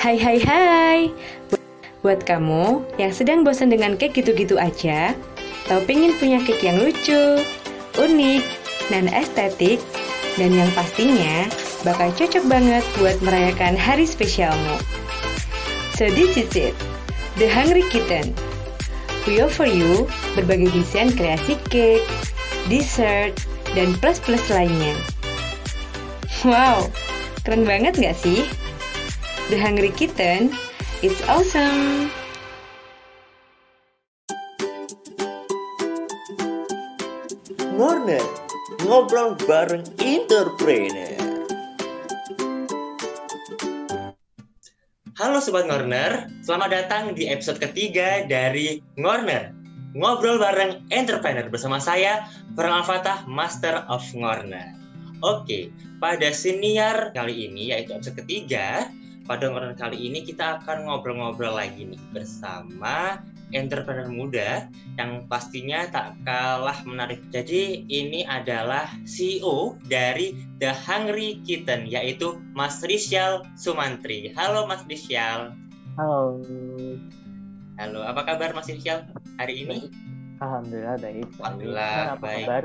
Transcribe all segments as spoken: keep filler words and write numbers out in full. Hai hai hai. Buat kamu yang sedang bosan dengan cake gitu-gitu aja, atau pengen punya cake yang lucu, unik, dan estetik, dan yang pastinya bakal cocok banget buat merayakan hari spesialmu. So this is it, The Hungry Kitten. We offer you berbagai desain kreasi cake, dessert, dan plus-plus lainnya. Wow, keren banget gak sih? The Hungry Kitten, it's awesome! Corner, ngobrol bareng entrepreneur. Halo Sobat Corner, selamat datang di episode ketiga dari Corner, ngobrol bareng entrepreneur bersama saya, Fran Al-Fatah, Master of Corner. Oke, pada senior kali ini, yaitu episode ketiga, pada Corner kali ini kita akan ngobrol-ngobrol lagi nih bersama entrepreneur muda yang pastinya tak kalah menarik. Jadi ini adalah C E O dari The Hungry Kitten, yaitu Mas Rishal Sumantri. Halo Mas Rishal. Halo. Halo, apa kabar Mas Rishal hari ini? Alhamdulillah baik. Alhamdulillah baik. Kabar?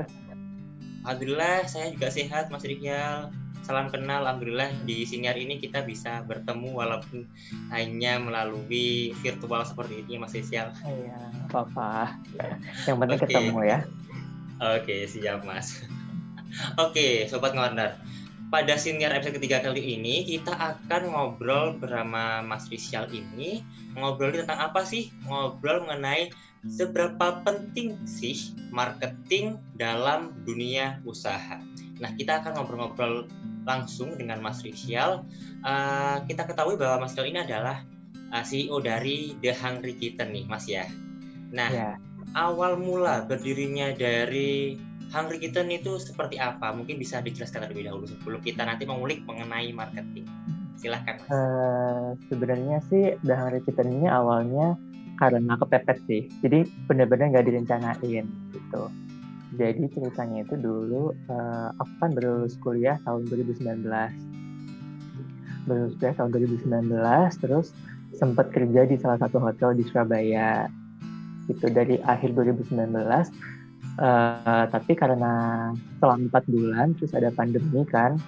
Alhamdulillah saya juga sehat Mas Rishal. Salam kenal, alhamdulillah di siniar ini kita bisa bertemu walaupun hanya melalui virtual seperti ini Mas Rishal. Iya, apa-apa. Yang penting okay. Ketemu ya. Oke, okay, siap Mas. Oke, okay, Sobat Corner. Pada siniar episode ketiga kali ini kita akan ngobrol bersama Mas Rishal ini. Ngobrol tentang apa sih? Ngobrol mengenai seberapa penting sih marketing dalam dunia usaha. Nah, kita akan ngobrol-ngobrol langsung dengan Mas Rishal. Uh, kita ketahui bahwa Mas Rishal ini adalah uh, C E O dari The Hungry Kitten nih, Mas ya. Nah, yeah. Awal mula berdirinya dari Hungry Kitten itu seperti apa? Mungkin bisa dijelaskan terlebih dahulu sebelum kita nanti mengulik mengenai marketing. Silahkan, Mas. Uh, sebenarnya sih The Hungry Kitten ini awalnya karena kepepet sih. Jadi benar-benar nggak direncanain gitu. Jadi ceritanya itu dulu uh, aku kan baru lulus kuliah tahun dua ribu sembilan belas. Baru lulus kuliah tahun dua ribu sembilan belas, terus sempat kerja di salah satu hotel di Surabaya. Itu dari akhir dua ribu sembilan belas, uh, tapi karena selama empat bulan terus ada pandemi kan.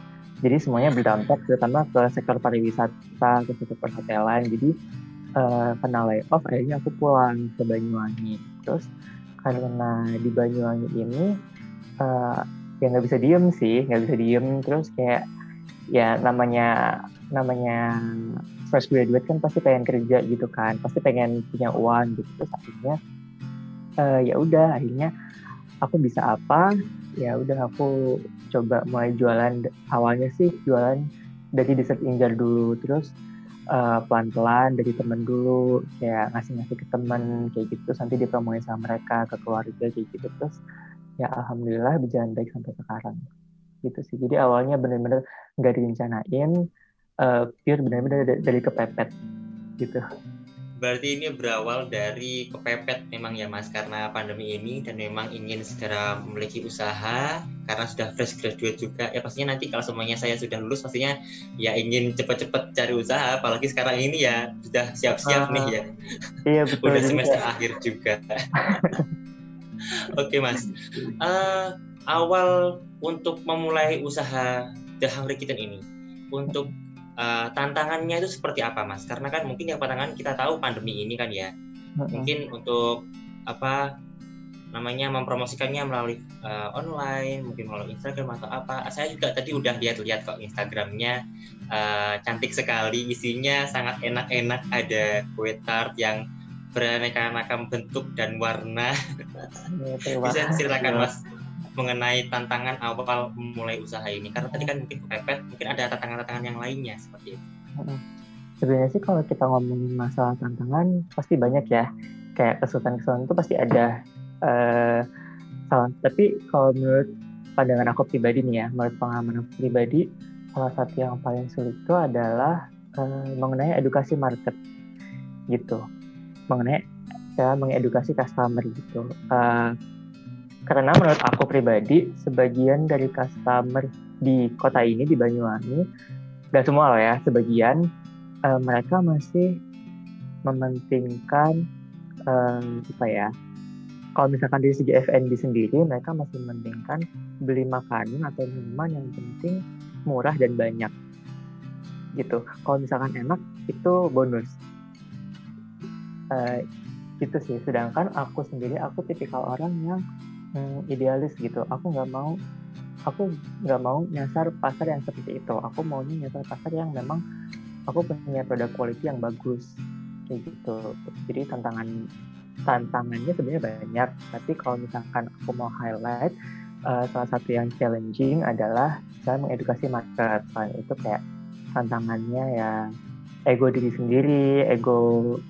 Jadi semuanya berdampak terutama ke sektor pariwisata, ke sektor perhotelan. Jadi uh, kena layoff, akhirnya aku pulang ke Banyuwangi. Terus karena di Banyuwangi ini uh, ya nggak bisa diem sih, nggak bisa diem terus kayak ya namanya namanya fresh graduate kan pasti pengen kerja gitu kan, pasti pengen punya uang gitu. Terus akhirnya uh, ya udah akhirnya aku bisa apa, ya udah aku coba mulai jualan. Awalnya sih jualan dari dessert injar dulu, terus Uh, pelan-pelan dari temen dulu, kayak ngasih-ngasih ke temen kayak gitu, terus nanti dipromoin sama mereka ke keluarga kayak gitu. Terus ya alhamdulillah berjalan baik sampai sekarang gitu sih. Jadi awalnya benar-benar nggak direncanain, uh, pure benar-benar dari, dari kepepet gitu. Berarti ini berawal dari kepepet memang ya Mas, karena pandemi ini dan memang ingin segera memiliki usaha karena sudah fresh graduate juga. Ya pastinya nanti kalau semuanya saya sudah lulus pastinya ya ingin cepat-cepat cari usaha, apalagi sekarang ini ya sudah siap-siap uh, nih ya. Iya betul. Udah semester juga. Akhir juga. Oke Mas, uh, awal untuk memulai usaha The Hungry Kitten ini untuk Uh, tantangannya itu seperti apa Mas? Karena kan mungkin yang tantangan kita tahu pandemi ini kan ya. Mm-hmm. Mungkin untuk apa namanya mempromosikannya melalui uh, online, mungkin melalui Instagram atau apa. Saya juga tadi udah lihat-lihat kok Instagramnya, uh, cantik sekali, isinya sangat enak-enak, ada kue tart yang beraneka-ragam bentuk dan warna. Bisa ceritakan Mas mengenai tantangan awal mulai usaha ini, karena tadi kan mungkin kepepet, mungkin ada tantangan-tantangan yang lainnya seperti itu. Sebenarnya sih kalau kita ngomongin masalah tantangan pasti banyak ya, kayak kesulitan-kesulitan itu pasti ada. Uh, salah, tapi kalau menurut pandangan aku pribadi nih ya, menurut pengalaman aku pribadi, salah satu yang paling sulit itu adalah uh, mengenai edukasi market gitu, mengenai cara mengedukasi customer gitu. Uh, Karena menurut aku pribadi, sebagian dari customer di kota ini, di Banyuwangi, gak semua loh ya, sebagian uh, mereka masih mementingkan um, apa ya, kalau misalkan dari segi F and B sendiri mereka masih mementingkan beli makanan atau minuman yang penting murah dan banyak gitu. Kalau misalkan enak itu bonus. Uh, gitu sih. Sedangkan aku sendiri, aku tipikal orang yang hmm, idealis gitu. Aku nggak mau aku nggak mau nyasar pasar yang seperti itu. Aku maunya nyasar pasar yang memang aku punya produk quality yang bagus kayak gitu. Jadi tantangan tantangannya sebenarnya banyak, tapi kalau misalkan aku mau highlight uh, salah satu yang challenging adalah saya mengedukasi market. Selain itu kayak tantangannya ya ego diri sendiri, ego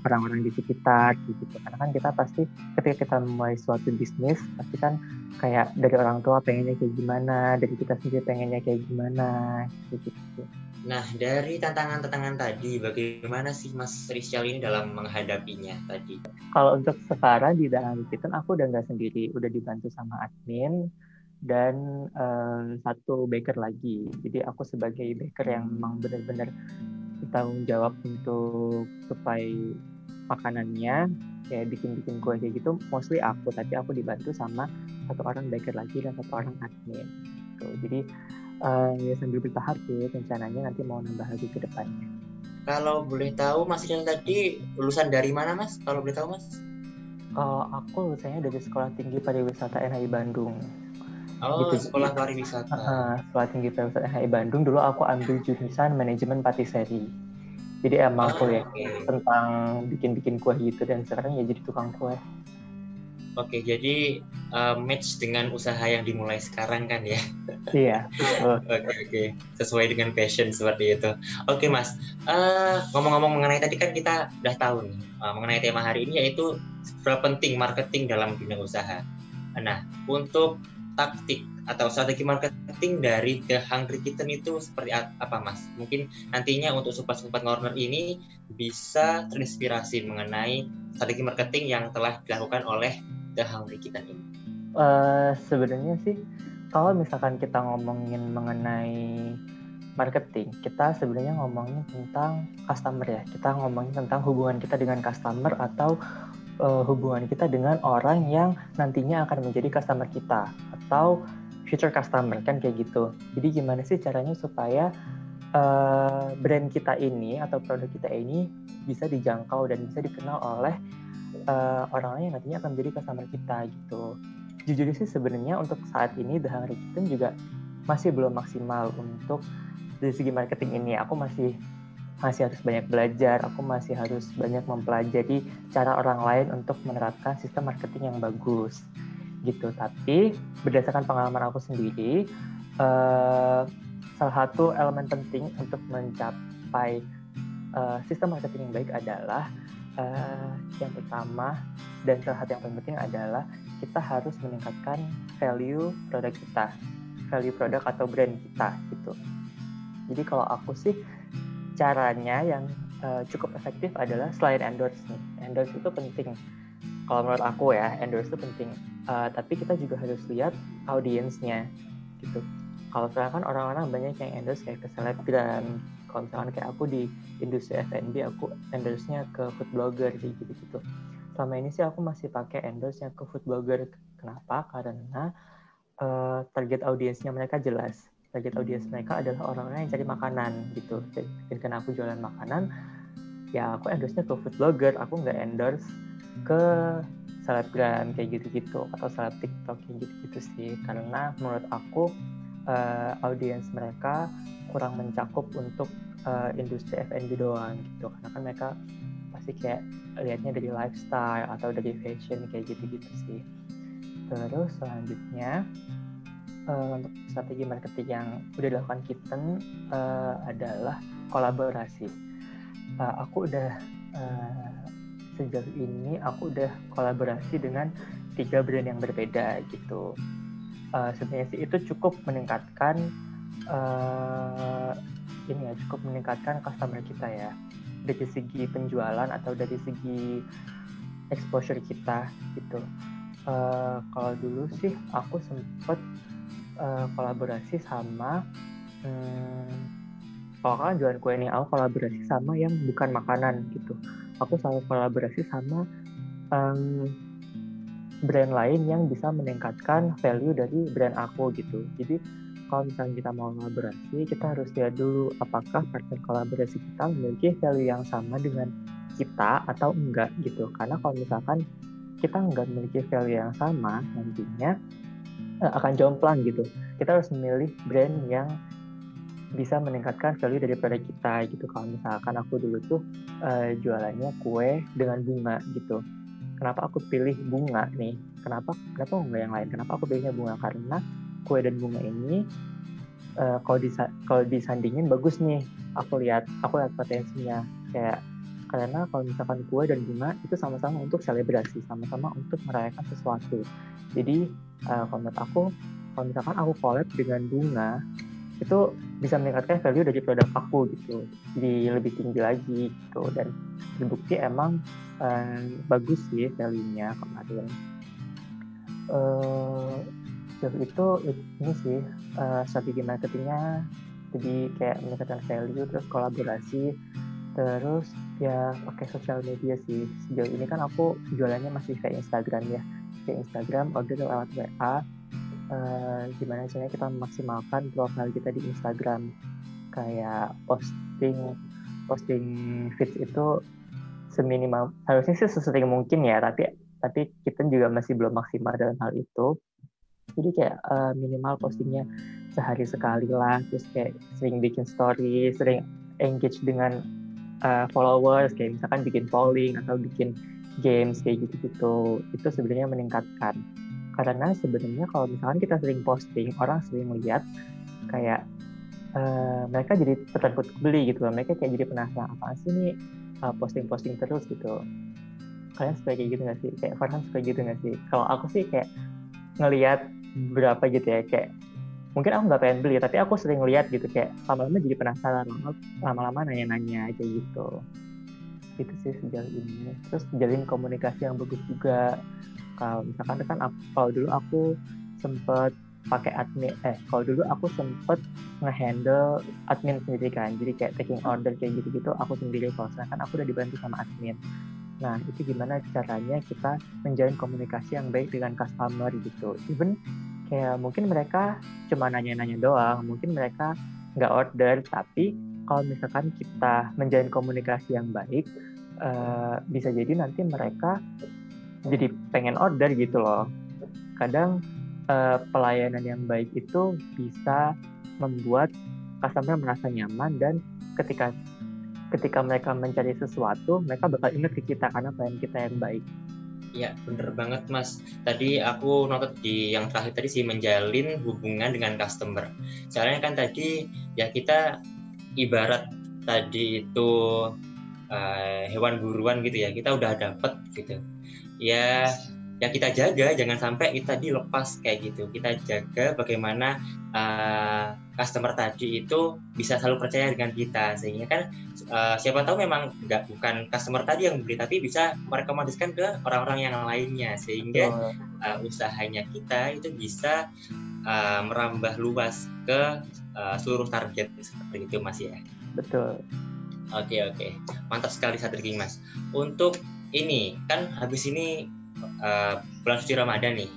orang-orang di sekitar gitu. Karena kan kita pasti ketika kita memulai suatu bisnis pasti kan kayak dari orang tua pengennya kayak gimana, dari kita sendiri pengennya kayak gimana gitu. Nah, dari tantangan-tantangan tadi, bagaimana sih Mas Rishal ini dalam menghadapinya tadi? Kalau untuk sekarang di The Hungry Kitten aku udah nggak sendiri, udah dibantu sama admin dan um, satu baker lagi. Jadi aku sebagai baker yang memang benar-benar bertanggung jawab untuk supply makanannya, kayak bikin-bikin kue kayak gitu, mostly aku, tapi aku dibantu sama satu orang baker lagi dan satu orang admin. Gitu. Jadi Uh, ya sambil bertahap sih rencananya nanti mau nambah lagi ke depannya. Kalau boleh tahu Mas Rishal tadi lulusan dari mana Mas? Kalau boleh tahu Mas? Uh, aku lulusannya dari Sekolah Tinggi Pariwisata N H I Bandung. Oh gitu, sekolah gitu. Pariwisata. Uh, sekolah Tinggi Pariwisata N H I Bandung. Dulu aku ambil jurusan manajemen patisserie. Jadi emang oh, kuliah okay. tentang bikin-bikin kue gitu dan sekarang ya jadi tukang kue. Oke, jadi uh, match dengan usaha yang dimulai sekarang kan ya? Iya. Oke, oke. Okay. Sesuai dengan passion seperti itu. Oke, okay, Mas. Uh, ngomong-ngomong mengenai tadi kan kita udah tahu nih, uh, mengenai tema hari ini yaitu seberapa penting marketing dalam dunia usaha. Nah, untuk taktik atau strategi marketing dari The Hungry Kitten itu seperti apa, Mas? Mungkin nantinya untuk Sobat-Sobat Corner ini bisa terinspirasi mengenai strategi marketing yang telah dilakukan oleh The Hungry Kitten ini. Uh, sebenarnya sih, kalau misalkan kita ngomongin mengenai marketing, kita sebenarnya ngomongin tentang customer ya. Kita ngomongin tentang hubungan kita dengan customer atau uh, hubungan kita dengan orang yang nantinya akan menjadi customer kita atau future customer kan kayak gitu. Jadi gimana sih caranya supaya uh, brand kita ini atau produk kita ini bisa dijangkau dan bisa dikenal oleh uh, orang-orang yang nantinya akan menjadi customer kita gitu. Jujur sih sebenarnya untuk saat ini The Hungry Kitten juga masih belum maksimal untuk dari segi marketing ini. Aku masih masih harus banyak belajar, aku masih harus banyak mempelajari cara orang lain untuk menerapkan sistem marketing yang bagus gitu. Tapi berdasarkan pengalaman aku sendiri, eh, salah satu elemen penting untuk mencapai eh, sistem marketing yang baik adalah eh, yang pertama dan salah satu yang paling penting adalah kita harus meningkatkan value produk kita, value produk atau brand kita gitu. Jadi kalau aku sih caranya yang eh, cukup efektif adalah selain endorse nih, endorse itu penting. Kalau menurut aku ya, endorse itu penting. Uh, tapi kita juga harus lihat audiensnya gitu. Kalau misalkan orang-orang banyak yang endorse kayak ke selebgram, kalau misalkan kayak aku di industri F and B, aku endorse-nya ke food blogger gitu-gitu. Selama ini sih aku masih pakai endorse-nya ke food blogger. Kenapa? Karena uh, target audiensnya mereka jelas. Target audiens mereka adalah orang-orang yang cari makanan gitu. Jadi karena aku jualan makanan, ya aku endorse-nya ke food blogger. Aku nggak endorse ke selebgram kayak gitu-gitu atau seleb TikTok kayak gitu-gitu sih, karena menurut aku uh, audiens mereka kurang mencakup untuk uh, industri F and B doang gitu, karena kan mereka pasti kayak lihatnya dari lifestyle atau dari fashion kayak gitu-gitu sih. Terus selanjutnya uh, untuk strategi marketing yang udah dilakukan Kitten uh, adalah kolaborasi. Uh, aku udah uh, sejauh ini aku udah kolaborasi dengan tiga brand yang berbeda gitu. Uh, sebenarnya sih itu cukup meningkatkan uh, ini ya, cukup meningkatkan customer kita ya. Dari segi penjualan atau dari segi exposure kita gitu. Uh, kalau dulu sih aku sempat uh, kolaborasi sama um, kalau kan jualan kue ini aku kolaborasi sama yang bukan makanan gitu. Aku selalu kolaborasi sama um, brand lain yang bisa meningkatkan value dari brand aku gitu. Jadi kalau misalnya kita mau kolaborasi, kita harus lihat dulu apakah partner kolaborasi kita memiliki value yang sama dengan kita atau enggak gitu. Karena kalau misalkan kita enggak memiliki value yang sama, nantinya eh, akan jomplang gitu. Kita harus memilih brand yang bisa meningkatkan value dari produk kita gitu. Kalau misalkan aku dulu tuh eh, jualannya kue dengan bunga gitu. Kenapa aku pilih bunga nih? Kenapa? Kenapa enggak yang lain? Kenapa aku pilihnya bunga? Karena kue dan bunga ini uh, kalau disa- kalau disandingin bagus nih, aku lihat aku lihat potensinya kayak, karena kalau misalkan kue dan bunga itu sama-sama untuk selebrasi, sama-sama untuk merayakan sesuatu. Jadi uh, kalau menurut aku, kalau misalkan aku collab dengan bunga itu bisa meningkatkan value dari produk aku gitu, jadi lebih tinggi lagi gitu. Dan terbukti emang uh, bagus sih value-nya kemarin. Uh, Jadi itu ini sih uh, strategi marketingnya, jadi kayak meningkatkan value, terus kolaborasi, terus ya pakai sosial media sih. Sejauh ini kan aku jualannya masih kayak Instagram ya, kayak Instagram, order lewat W A. Uh, gimana caranya kita memaksimalkan profil kita di Instagram, kayak posting posting feeds itu seminimal harusnya sih sesering mungkin ya, tapi tapi kita juga masih belum maksimal dalam hal itu. Jadi kayak uh, minimal postingnya sehari sekali lah, terus kayak sering bikin story, sering engage dengan uh, followers, kayak misalkan bikin polling atau bikin games kayak gitu-gitu. Itu sebenarnya meningkatkan. Karena sebenarnya kalau misalkan kita sering posting, orang sering lihat kayak uh, mereka jadi tertarik beli gitu. Mereka kayak jadi penasaran, apaan sih nih uh, posting-posting terus gitu. Kalian suka kayak gitu nggak sih? Kayak Farhan suka gitu nggak sih? Kalau aku sih kayak ngelihat berapa gitu ya, kayak mungkin aku nggak pengen beli tapi aku sering lihat gitu, kayak lama-lama jadi penasaran, lama-lama nanya-nanya aja gitu. Itu sih sejauh ini. Terus jalin komunikasi yang bagus juga. Kalau misalkan kan aku, kalau dulu aku sempet pakai admin, eh kalau dulu aku sempet ngehandle admin sendiri kan, jadi kayak taking order kayak gitu-gitu aku sendiri. Kalau sekarang kan aku udah dibantu sama admin. Nah, itu gimana caranya kita menjalin komunikasi yang baik dengan customer gitu. Even kayak mungkin mereka cuma nanya-nanya doang, mungkin mereka nggak order, tapi kalau misalkan kita menjalin komunikasi yang baik, uh, bisa jadi nanti mereka jadi pengen order gitu loh. Kadang uh, pelayanan yang baik itu bisa membuat customer merasa nyaman, dan ketika ketika mereka mencari sesuatu, mereka bakal ingat ke kita karena pelayan kita yang baik. Iya, bener banget Mas. Tadi aku noted di yang terakhir tadi sih, menjalin hubungan dengan customer. Soalnya kan tadi ya kita ibarat tadi itu uh, hewan buruan gitu ya, kita udah dapet gitu. Ya, ya kita jaga, jangan sampai kita dilepas kayak gitu. Kita jaga bagaimana uh, customer tadi itu bisa selalu percaya dengan kita, sehingga kan uh, siapa tahu memang nggak bukan customer tadi yang beli, tapi bisa merekomendasikan ke orang-orang yang lainnya, sehingga uh, usahanya kita itu bisa uh, merambah luas ke uh, seluruh target, seperti itu Mas ya. Betul. Oke oke, mantap sekali strategi Mas. Untuk ini kan habis ini uh, bulan suci Ramadan nih.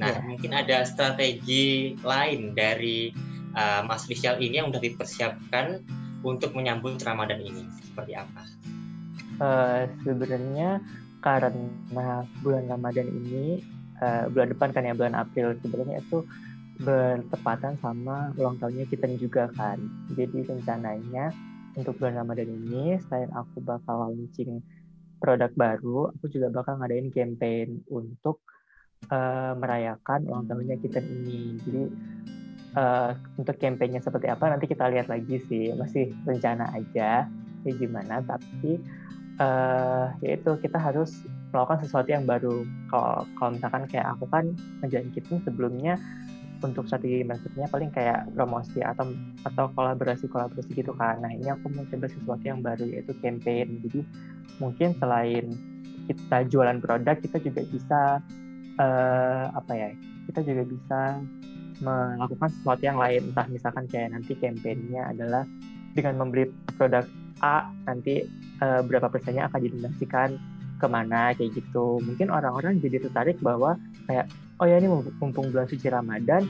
Nah ya, mungkin ada strategi lain dari Uh, Mas Rishal ini yang sudah dipersiapkan untuk menyambut Ramadan ini seperti apa? Uh, sebenarnya karena bulan Ramadan ini uh, bulan depan kan ya, bulan April, sebenarnya itu bertepatan sama ulang tahunnya Kitten juga kan. Jadi rencananya untuk bulan Ramadan ini, selain aku bakal launching produk baru, aku juga bakal ngadain campaign untuk uh, merayakan ulang tahunnya Kitten ini. Jadi Uh, untuk kampanye seperti apa nanti kita lihat lagi sih, masih rencana aja ya gimana, tapi uh, yaitu kita harus melakukan sesuatu yang baru. Kalau kalau misalkan kayak aku kan ngejalan Kitten sebelumnya, untuk strategi marketingnya paling kayak promosi atau atau kolaborasi kolaborasi gitu kan. Nah ini aku mau coba sesuatu yang baru, yaitu campaign. Jadi mungkin selain kita jualan produk, kita juga bisa uh, apa ya kita juga bisa melakukan sesuatu yang lain. Entah misalkan kayak nanti kampanyenya adalah dengan membeli produk A nanti uh, berapa persennya akan didonasikan kemana, kayak gitu. Mungkin orang-orang jadi tertarik bahwa kayak, oh ya ini mumpung bulan suci Ramadan,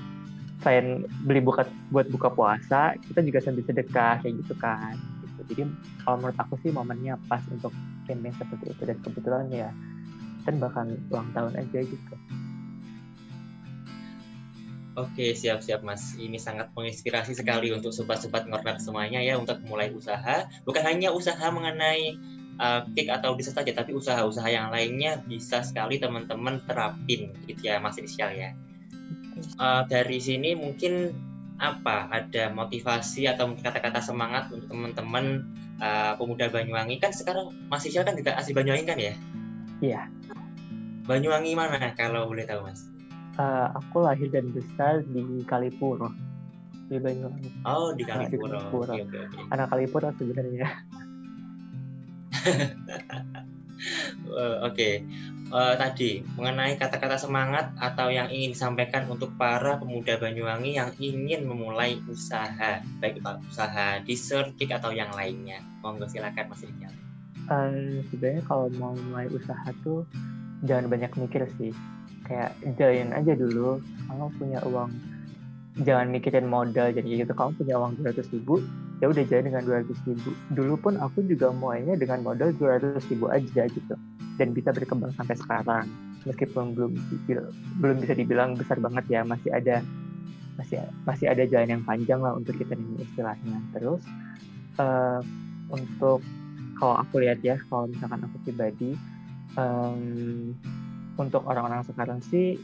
selain beli buka, buat buka puasa, kita juga sambil sedekah, kayak gitu kan. Gitu. Jadi kalau menurut aku sih momennya pas untuk campaign seperti itu, dan kebetulan ya dan bahkan ulang tahun aja gitu. Oke, siap-siap Mas. Ini sangat menginspirasi sekali untuk sobat-sobat ngornat semuanya ya untuk mulai usaha. Bukan hanya usaha mengenai uh, cake atau dessert saja, tapi usaha-usaha yang lainnya bisa sekali teman-teman terapin gitu ya Mas Rishal ya. Uh, dari sini mungkin apa ada motivasi atau kata-kata semangat untuk teman-teman uh, pemuda Banyuwangi? Kan sekarang Mas Rishal kan juga asli Banyuwangi kan ya? Iya. Banyuwangi mana kalau boleh tahu Mas? Uh, aku lahir dan besar di Kalipuro, di Banyuwangi. Oh, di Kalipuro. Nah, di Kalipuro. Okay, okay, okay. Anak Kalipuro sebenarnya. uh, Oke, okay. uh, tadi mengenai kata-kata semangat atau yang ingin disampaikan untuk para pemuda Banyuwangi yang ingin memulai usaha, baik usaha dessert, cake atau yang lainnya. Monggo silakan Mas Rishal. Uh, sebenarnya kalau mau mulai usaha tuh jangan banyak mikir sih. Kayak jalanin aja dulu. Kamu punya uang, jangan mikirin modal jadi gitu. Kamu punya uang dua ratus ribu, ya udah jalan dengan dua ratus ribu. Dulu pun aku juga mulainya dengan modal dua ratus ribu aja gitu, dan bisa berkembang sampai sekarang. Meskipun belum belum bisa dibilang besar banget ya, masih ada masih masih ada jalan yang panjang lah untuk kita ini istilahnya. Terus uh, untuk kalau aku lihat ya, kalau misalkan aku pribadi, um, untuk orang-orang sekarang sih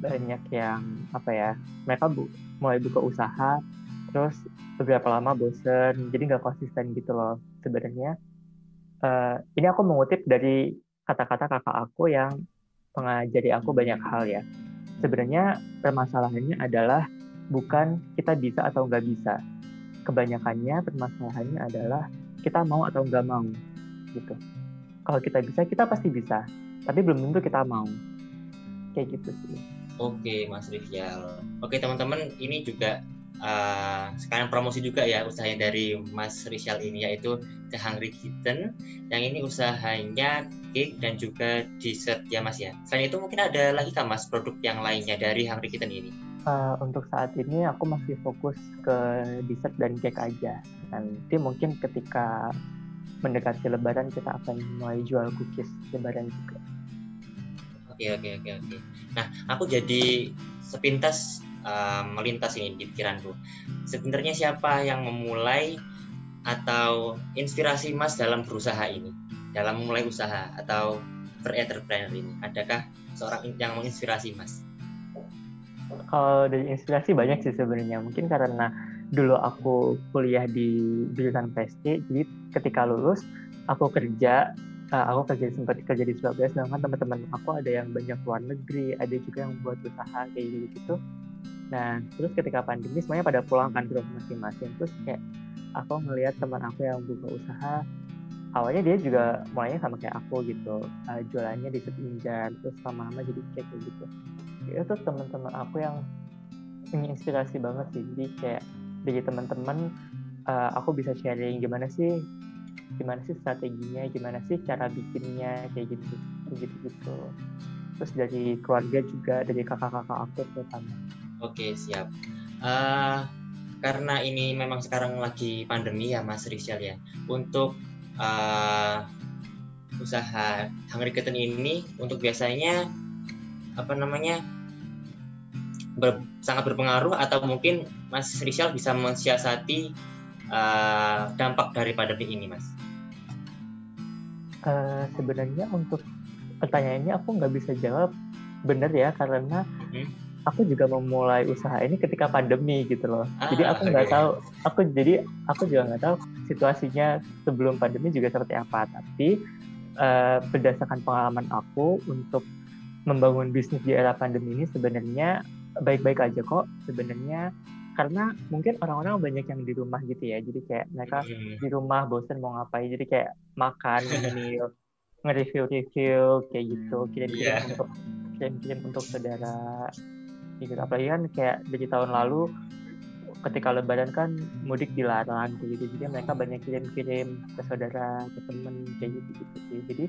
banyak yang apa ya, mereka bu, mulai buka usaha terus beberapa lama bosen, jadi nggak konsisten gitu loh sebenarnya. Uh, ini aku mengutip dari kata-kata kakak aku yang mengajari aku banyak hal ya. Sebenarnya permasalahannya adalah bukan kita bisa atau nggak bisa, kebanyakannya permasalahannya adalah kita mau atau nggak mau gitu. Kalau kita bisa, kita pasti bisa. Tapi belum tentu kita mau. Kayak gitu sih. Oke, Mas Rishal. Oke, teman-teman, ini juga uh, sekarang promosi juga ya usahanya dari Mas Rishal ini, yaitu The Hungry Kitten. Yang ini usahanya cake dan juga dessert ya, Mas ya. Selain itu mungkin ada lagi kan Mas produk yang lainnya dari Hungry Kitten ini? Uh, untuk saat ini aku masih fokus ke dessert dan cake aja. Nanti mungkin ketika mendekati Lebaran kita akan mulai jual cookies Lebaran juga. Oke oke oke oke. Nah, aku jadi sepintas uh, melintas ini di pikiranku. Sebenarnya siapa yang memulai atau inspirasi Mas dalam berusaha ini, dalam memulai usaha atau entrepreneur ini? Adakah seorang yang menginspirasi Mas? Kalau dari inspirasi banyak sih sebenarnya. Mungkin karena dulu aku kuliah di jurusan P S C, jadi ketika lulus aku kerja, uh, aku kerja sempat kerja di Surabaya, sedangkan teman-teman aku ada yang banyak luar negeri, ada juga yang buat usaha kayak gitu. Nah terus ketika pandemi semuanya pada pulang kan ke rumah masing-masing, terus kayak aku ngelihat teman aku yang buka usaha, awalnya dia juga mulainya sama kayak aku gitu, uh, jualannya di sepinjam, terus lama-lama jadi kayak gitu. Itu teman-teman aku yang menginspirasi banget sih, jadi kayak dari teman-teman uh, aku bisa sharing gimana sih gimana sih strateginya, gimana sih cara bikinnya, kayak gitu gitu gitu. Terus dari keluarga juga, dari kakak-kakak aku terutama. Oke, siap. Uh, karena ini memang sekarang lagi pandemi ya Mas Rishal ya. Untuk uh, usaha Hungry Kitten ini untuk biasanya apa namanya? Ber, sangat berpengaruh atau mungkin Mas Rishal bisa mensiasati uh, dampak dari pandemi ini, Mas? Uh, sebenarnya untuk pertanyaannya aku nggak bisa jawab benar ya, karena mm-hmm. aku juga memulai usaha ini ketika pandemi gitu loh. Ah, jadi aku nggak okay. tahu, aku jadi aku juga nggak tahu situasinya sebelum pandemi juga seperti apa. Tapi uh, berdasarkan pengalaman aku untuk membangun bisnis di era pandemi ini sebenarnya baik-baik aja kok sebenarnya, karena mungkin orang-orang banyak yang di rumah gitu ya, jadi kayak mereka mm. di rumah bosen mau ngapain, jadi kayak makan, ngemil, nge-review-review kayak gitu, kirim-kirim yeah. untuk kirim-kirim untuk saudara gitu. Apalagi kan kayak dari tahun lalu ketika lebaran kan mudik dilarang gitu, jadi mereka banyak kirim-kirim ke saudara, ke teman kayak gitu gitu sih. Jadi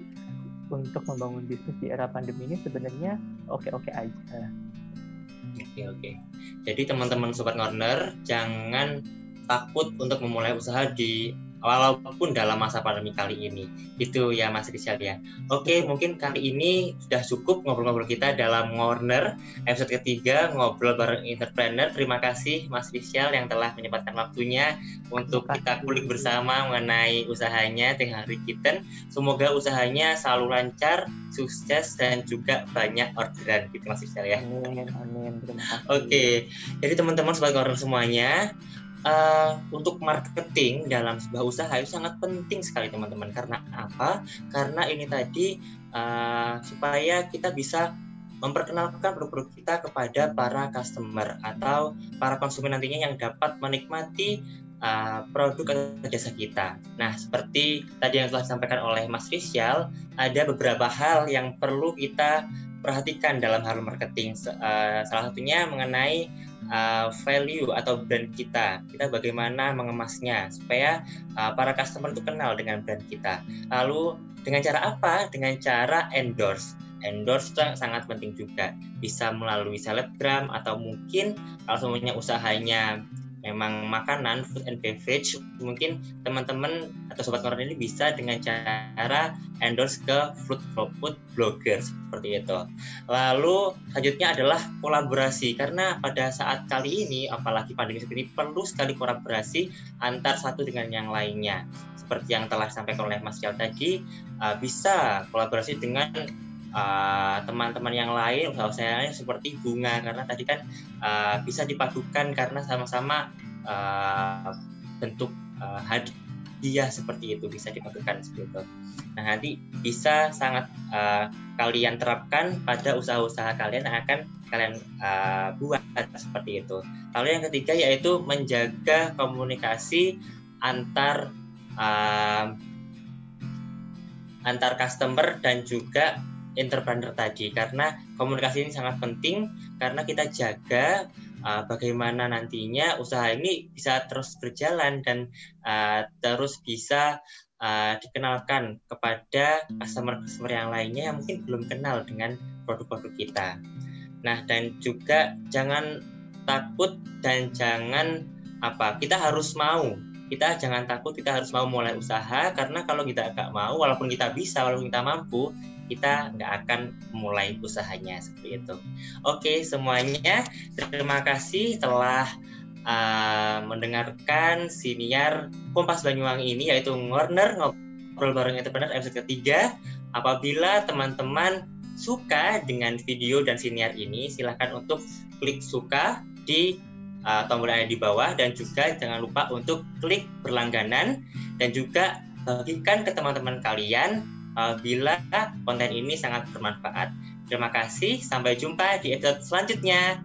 untuk membangun bisnis di era pandemi ini sebenarnya oke-oke aja. Oke oke. Jadi teman-teman Sobat Corner jangan takut untuk memulai usaha di walaupun dalam masa pandemi kali ini. Itu ya Mas Rishal ya. Oke, mungkin kali ini sudah cukup ngobrol-ngobrol kita dalam Corner episode ketiga ngobrol bareng entrepreneur. Terima kasih Mas Rishal yang telah menyempatkan waktunya untuk kita kulik bersama mengenai usahanya The Hungry Kitten. Semoga usahanya selalu lancar, sukses dan juga banyak orderan gitu Mas Rishal ya. Amin amin. Oke. Jadi teman-teman Sobat Corner semuanya, Uh, untuk marketing dalam sebuah usaha itu sangat penting sekali teman-teman. Karena apa? Karena ini tadi uh, supaya kita bisa memperkenalkan produk-produk kita kepada para customer atau para konsumen nantinya yang dapat menikmati uh, produk atau jasa kita. Nah, seperti tadi yang telah disampaikan oleh Mas Rishal, ada beberapa hal yang perlu kita perhatikan dalam hal marketing. Uh, salah satunya mengenai Uh, value atau brand kita, kita bagaimana mengemasnya supaya uh, para customer itu kenal dengan brand kita. Lalu dengan cara apa? Dengan cara endorse. Endorse itu sangat penting juga. Bisa melalui selebgram atau mungkin kalau semuanya usahanya memang makanan, food and beverage, mungkin teman-teman atau Sobat Corner ini bisa dengan cara endorse ke food food blogger seperti itu. Lalu selanjutnya adalah kolaborasi, karena pada saat kali ini apalagi pandemi seperti ini perlu sekali kolaborasi antar satu dengan yang lainnya. Seperti yang telah disampaikan oleh Mas Jal tadi, uh, bisa kolaborasi dengan Uh, teman-teman yang lain, usaha-usaha seperti bunga, karena tadi kan uh, bisa dipadukan karena sama-sama uh, bentuk uh, hadiah seperti itu bisa dipadukan seperti itu. Nah nanti bisa sangat uh, kalian terapkan pada usaha-usaha kalian yang akan kalian uh, buat seperti itu. Lalu yang ketiga yaitu menjaga komunikasi antar uh, antar customer dan juga entrepreneur tadi, karena komunikasi ini sangat penting karena kita jaga uh, bagaimana nantinya usaha ini bisa terus berjalan dan uh, terus bisa uh, dikenalkan kepada customer-customer yang lainnya yang mungkin belum kenal dengan produk-produk kita. Nah, dan juga jangan takut dan jangan apa, kita harus mau. Kita jangan takut, kita harus mau mulai usaha, karena kalau kita nggak mau, walaupun kita bisa, walaupun kita mampu, kita nggak akan mulai usahanya seperti itu. Oke semuanya, terima kasih telah uh, mendengarkan siniar Kompas Banyuwangi ini, yaitu Corner Ngobrol Bareng Entrepreneur episode ketiga. Apabila teman-teman suka dengan video dan siniar ini, silakan untuk klik suka di Uh, tombol yang ada di bawah, dan juga jangan lupa untuk klik berlangganan dan juga bagikan ke teman-teman kalian uh, bila konten ini sangat bermanfaat. Terima kasih, sampai jumpa di episode selanjutnya.